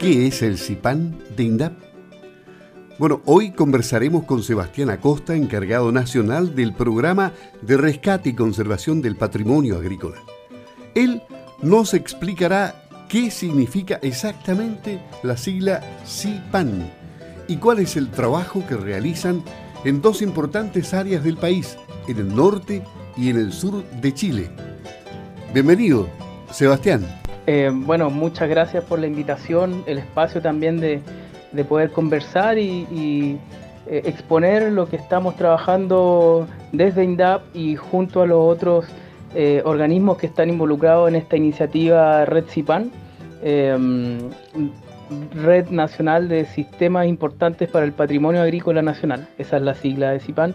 ¿Qué es el SIPAN de INDAP? Bueno, hoy conversaremos con Sebastián Acosta, encargado nacional del programa de rescate y conservación del patrimonio agrícola. Él nos explicará qué significa exactamente la sigla SIPAN y cuál es el trabajo que realizan en dos importantes áreas del país, en el norte y en el sur de Chile. Bienvenido, Sebastián. Bueno, muchas gracias por la invitación, el espacio también de poder conversar y exponer lo que estamos trabajando desde INDAP y junto a los otros organismos que están involucrados en esta iniciativa Red SIPAN, Red Nacional de Sistemas Importantes para el Patrimonio Agrícola Nacional, esa es la sigla de SIPAN,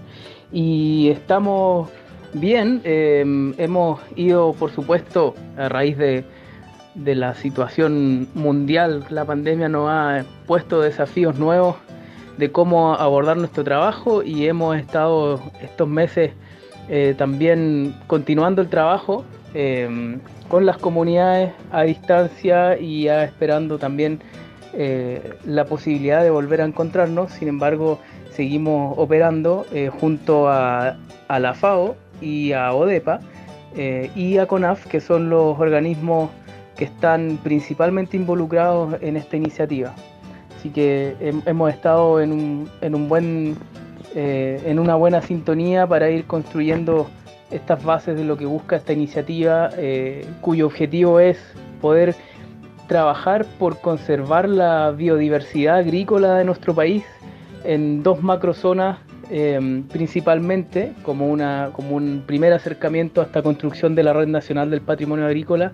y estamos bien, hemos ido, por supuesto, a raíz de la situación mundial, la pandemia nos ha puesto desafíos nuevos de cómo abordar nuestro trabajo y hemos estado estos meses también continuando el trabajo con las comunidades a distancia y esperando también la posibilidad de volver a encontrarnos. Sin embargo, seguimos operando junto a la FAO y a ODEPA y a CONAF, que son los organismos que están principalmente involucrados en esta iniciativa. Así que hemos estado en una buena sintonía para ir construyendo estas bases de lo que busca esta iniciativa, cuyo objetivo es poder trabajar por conservar la biodiversidad agrícola de nuestro país en dos macrozonas principalmente, como un primer acercamiento a esta construcción de la Red Nacional del Patrimonio Agrícola.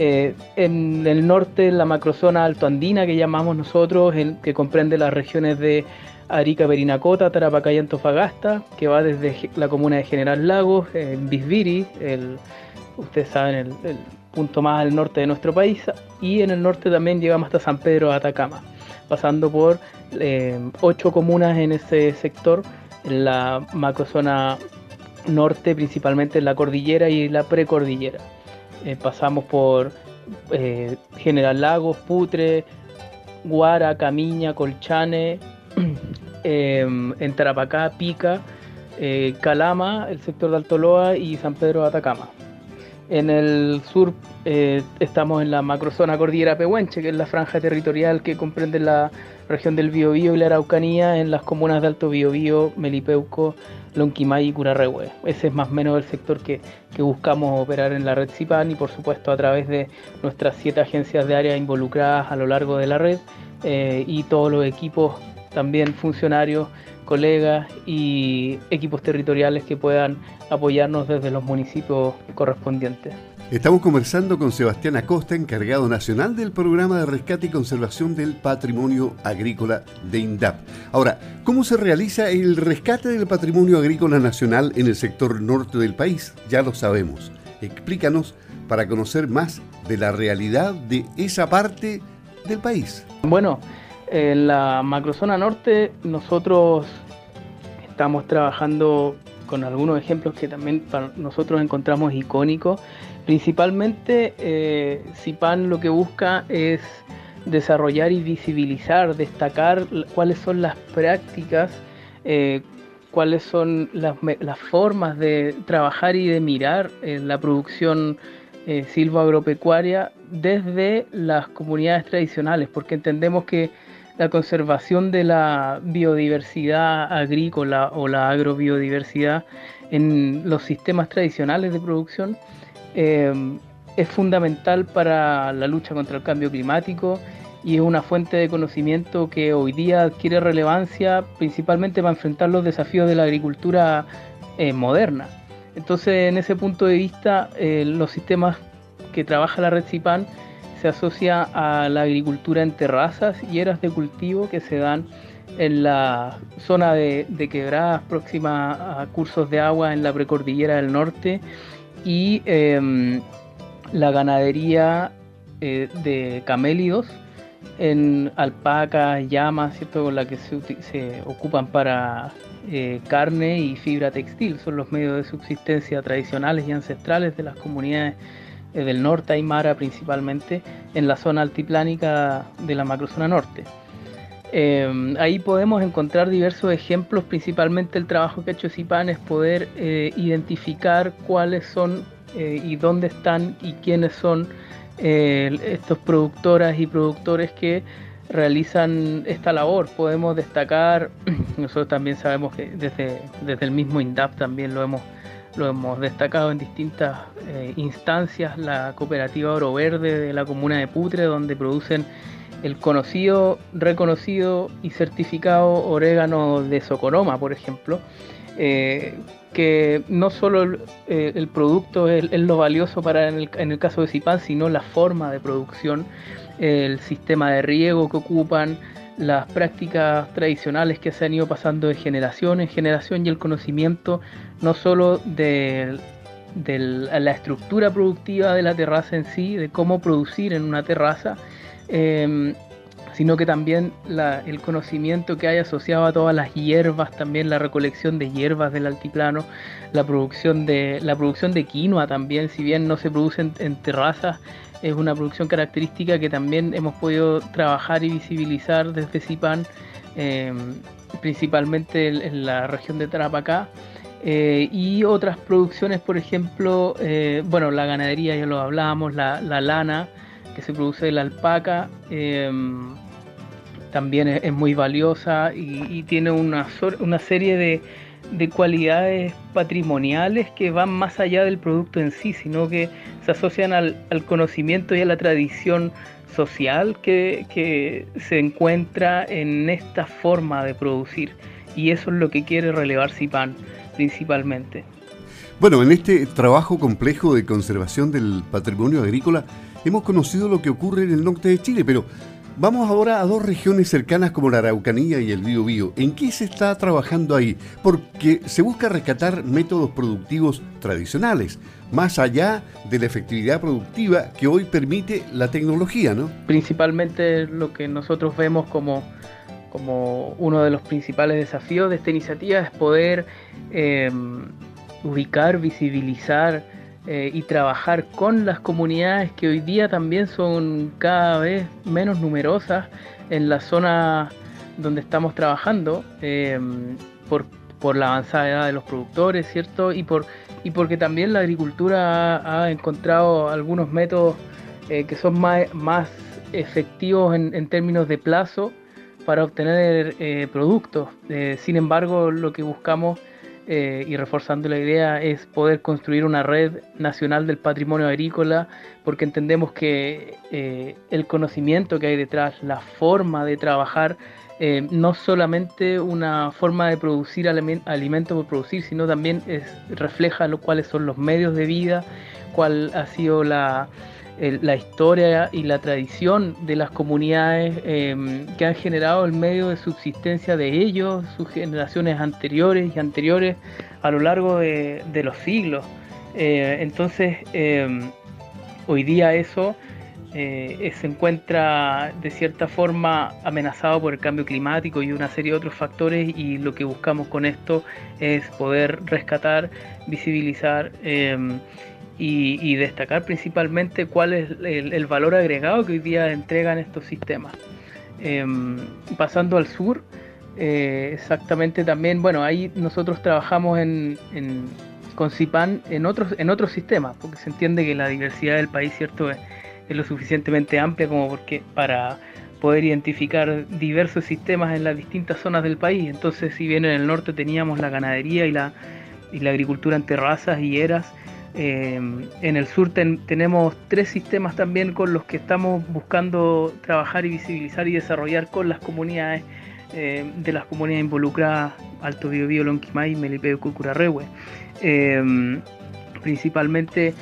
En el norte, en la macrozona altoandina que llamamos nosotros, que comprende las regiones de Arica, Parinacota, Tarapacá y Antofagasta, que va desde la comuna de General Lagos, Vizviri, ustedes saben, el punto más al norte de nuestro país, y en el norte también llegamos hasta San Pedro de Atacama, pasando por 8 comunas en ese sector, en la macrozona norte, principalmente en la cordillera y la precordillera. Pasamos por General Lagos, Putre, Guara, Camiña, Colchane, en Tarapacá, Pica, Calama, el sector de Alto Loa y San Pedro de Atacama. En el sur estamos en la macrozona cordillera Pehuenche, que es la franja territorial que comprende la región del Biobío y la Araucanía, en las comunas de Alto Biobío, Melipeuco, Lonquimay y Curarrehue. Ese es más o menos el sector que buscamos operar en la red SIPAN y, por supuesto, a través de nuestras 7 agencias de área involucradas a lo largo de la red y todos los equipos, también funcionarios, colegas y equipos territoriales que puedan apoyarnos desde los municipios correspondientes. Estamos conversando con Sebastián Acosta, encargado nacional del programa de rescate y conservación del patrimonio agrícola de INDAP. Ahora, ¿cómo se realiza el rescate del patrimonio agrícola nacional en el sector norte del país? Ya lo sabemos. Explícanos para conocer más de la realidad de esa parte del país. Bueno, en la macrozona norte nosotros estamos trabajando con algunos ejemplos que también para nosotros encontramos icónicos. Principalmente SIPAN lo que busca es desarrollar y visibilizar, destacar cuáles son las prácticas, cuáles son las formas de trabajar y de mirar la producción silvoagropecuaria desde las comunidades tradicionales, porque entendemos que la conservación de la biodiversidad agrícola o la agrobiodiversidad en los sistemas tradicionales de producción es fundamental para la lucha contra el cambio climático y es una fuente de conocimiento que hoy día adquiere relevancia principalmente para enfrentar los desafíos de la agricultura moderna. Entonces, en ese punto de vista, los sistemas que trabaja la red SIPAN se asocia a la agricultura en terrazas y eras de cultivo que se dan en la zona de quebradas próxima a cursos de agua en la precordillera del norte y la ganadería de camélidos en alpacas, llamas, ¿cierto?, con la que se ocupan para carne y fibra textil. Son los medios de subsistencia tradicionales y ancestrales de las comunidades del norte aymara principalmente, en la zona altiplánica de la macrozona norte. Ahí podemos encontrar diversos ejemplos. Principalmente el trabajo que ha hecho SIPAN es poder identificar cuáles son y dónde están y quiénes son estos productoras y productores que realizan esta labor. Podemos destacar, nosotros también sabemos que desde el mismo INDAP también lo hemos destacado en distintas instancias, la cooperativa Oro Verde de la comuna de Putre, donde producen el conocido, reconocido y certificado orégano de Socoroma, por ejemplo, que no solo el producto es lo valioso para en el caso de SIPAN, sino la forma de producción, el sistema de riego que ocupan, las prácticas tradicionales que se han ido pasando de generación en generación, y el conocimiento no solo de la estructura productiva de la terraza en sí, de cómo producir en una terraza, sino que también el conocimiento que hay asociado a todas las hierbas, también la recolección de hierbas del altiplano, la producción de quinoa también, si bien no se produce en terrazas, es una producción característica que también hemos podido trabajar y visibilizar desde SIPAN, principalmente en la región de Tarapacá, y otras producciones, por ejemplo, la ganadería, ya lo hablábamos, la lana que se produce de la alpaca, también es muy valiosa y tiene una serie de cualidades patrimoniales que van más allá del producto en sí, sino que se asocian al conocimiento y a la tradición social que se encuentra en esta forma de producir, y eso es lo que quiere relevar SIPAN principalmente. Bueno, en este trabajo complejo de conservación del patrimonio agrícola hemos conocido lo que ocurre en el norte de Chile, pero vamos ahora a dos regiones cercanas como la Araucanía y el Biobío. ¿En qué se está trabajando ahí? Porque se busca rescatar métodos productivos tradicionales, más allá de la efectividad productiva que hoy permite la tecnología, ¿no? Principalmente lo que nosotros vemos como uno de los principales desafíos de esta iniciativa es poder ubicar, visibilizar y trabajar con las comunidades que hoy día también son cada vez menos numerosas en la zona donde estamos trabajando, por la avanzada edad de los productores, ¿cierto? Y porque también la agricultura ha encontrado algunos métodos que son más efectivos en términos de plazo para obtener productos. Sin embargo, lo que buscamos y reforzando la idea es poder construir una red nacional del patrimonio agrícola, porque entendemos que el conocimiento que hay detrás, la forma de trabajar, no solamente una forma de producir alimento por producir, sino también refleja cuáles son los medios de vida, cuál ha sido la historia y la tradición de las comunidades que han generado el medio de subsistencia de ellos, sus generaciones anteriores a lo largo de los siglos. Entonces, hoy día eso se encuentra de cierta forma amenazado por el cambio climático y una serie de otros factores, y lo que buscamos con esto es poder rescatar, visibilizar y destacar principalmente cuál es el valor agregado que hoy día entregan estos sistemas. Pasando al sur, exactamente también, ahí nosotros trabajamos con SIPAN en otros sistemas, porque se entiende que la diversidad del país, ¿cierto?, es lo suficientemente amplia como para poder identificar diversos sistemas en las distintas zonas del país. Entonces, si bien en el norte teníamos la ganadería y la agricultura en terrazas y eras, en el sur tenemos tres sistemas también con los que estamos buscando trabajar y visibilizar y desarrollar con las comunidades, de las comunidades involucradas, Alto Biobío, Lonquimay, Melipeuco y Curarrehue. Principalmente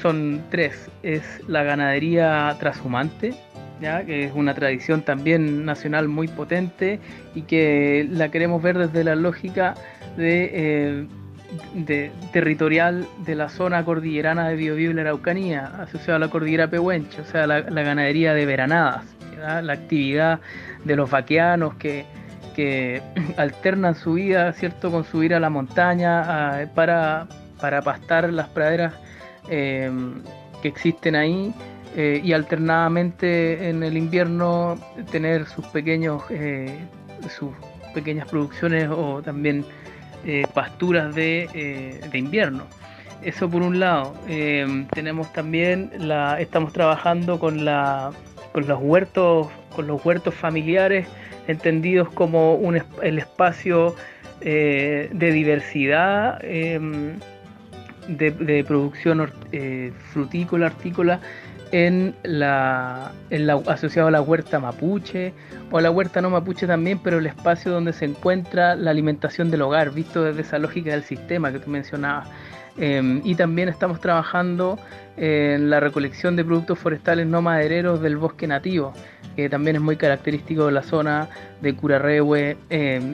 son tres: es la ganadería trashumante, ¿ya?, que es una tradición también nacional muy potente y que la queremos ver desde la lógica territorial de la zona cordillerana de Biobío y la Araucanía, asociada a la cordillera Pehuenche, o sea, la ganadería de veranadas, ¿verdad?, la actividad de los vaqueanos que alternan su vida, ¿cierto?, con subir a la montaña para pastar las praderas que existen ahí, y alternadamente en el invierno tener sus pequeñas producciones o también pasturas de invierno. Eso por un lado. Tenemos también estamos trabajando con los huertos familiares, entendidos como el espacio de diversidad de producción frutícola, hortícola, asociado a la huerta mapuche o a la huerta no mapuche también, pero el espacio donde se encuentra la alimentación del hogar, visto desde esa lógica del sistema que tú mencionabas. Y también estamos trabajando en la recolección de productos forestales no madereros del bosque nativo, que también es muy característico de la zona de Curarrehue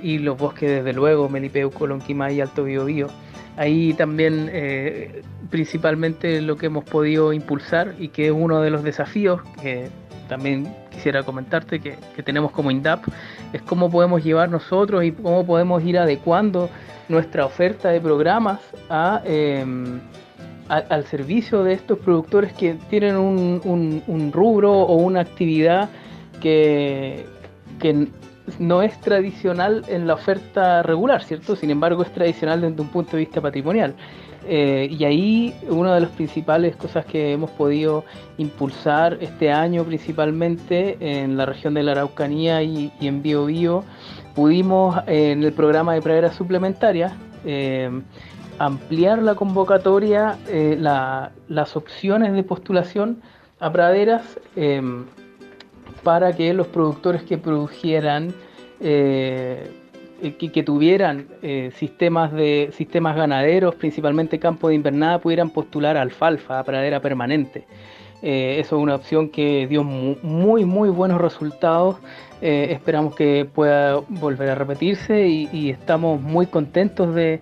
y los bosques, desde luego, Melipeuco, Lonquimay y Alto Biobío. Ahí también principalmente lo que hemos podido impulsar, y que es uno de los desafíos que también quisiera comentarte que tenemos como INDAP, es cómo podemos llevar nosotros y cómo podemos ir adecuando nuestra oferta de programas al servicio de estos productores que tienen un rubro o una actividad que no es tradicional en la oferta regular, ¿cierto? Sin embargo, es tradicional desde un punto de vista patrimonial. Y ahí una de las principales cosas que hemos podido impulsar este año, principalmente en la región de la Araucanía y en Biobío, pudimos en el programa de praderas suplementarias ampliar la convocatoria, las opciones de postulación a praderas, para que los productores que produjeran, que tuvieran sistemas ganaderos, principalmente campo de invernada, pudieran postular a alfalfa, a pradera permanente. Eso es una opción que dio muy, muy buenos resultados. Esperamos que pueda volver a repetirse y estamos muy contentos de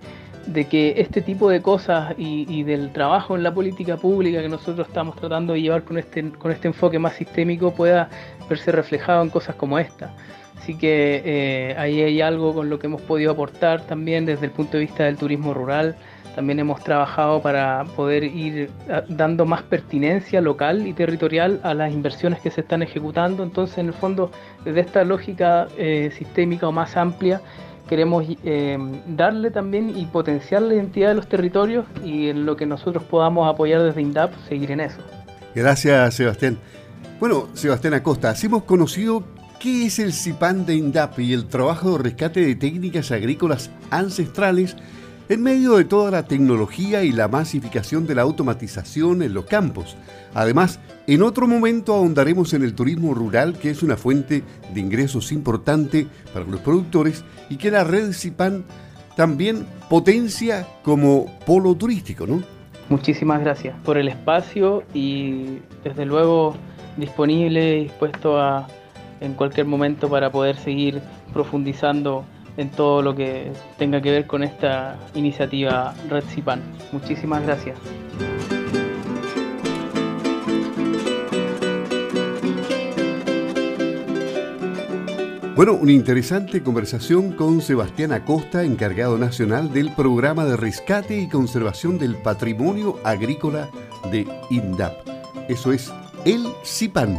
que este tipo de cosas y del trabajo en la política pública que nosotros estamos tratando de llevar con este enfoque más sistémico pueda verse reflejado en cosas como esta. Así que ahí hay algo con lo que hemos podido aportar también desde el punto de vista del turismo rural. También hemos trabajado para poder ir dando más pertinencia local y territorial a las inversiones que se están ejecutando. Entonces, en el fondo, desde esta lógica sistémica o más amplia, queremos darle también y potenciar la identidad de los territorios, y en lo que nosotros podamos apoyar desde INDAP, seguir en eso. Gracias, Sebastián. Bueno, Sebastián Acosta, así hemos conocido qué es el SIPAN de INDAP y el trabajo de rescate de técnicas agrícolas ancestrales en medio de toda la tecnología y la masificación de la automatización en los campos. Además, en otro momento ahondaremos en el turismo rural, que es una fuente de ingresos importante para los productores y que la red SIPAN también potencia como polo turístico, ¿no? Muchísimas gracias por el espacio y, desde luego, disponible y dispuesto en cualquier momento para poder seguir profundizando en todo lo que tenga que ver con esta iniciativa Red SIPAN. Muchísimas gracias. Bueno, una interesante conversación con Sebastián Acosta, encargado nacional del Programa de Rescate y Conservación del Patrimonio Agrícola de INDAP. Eso es el SIPAN.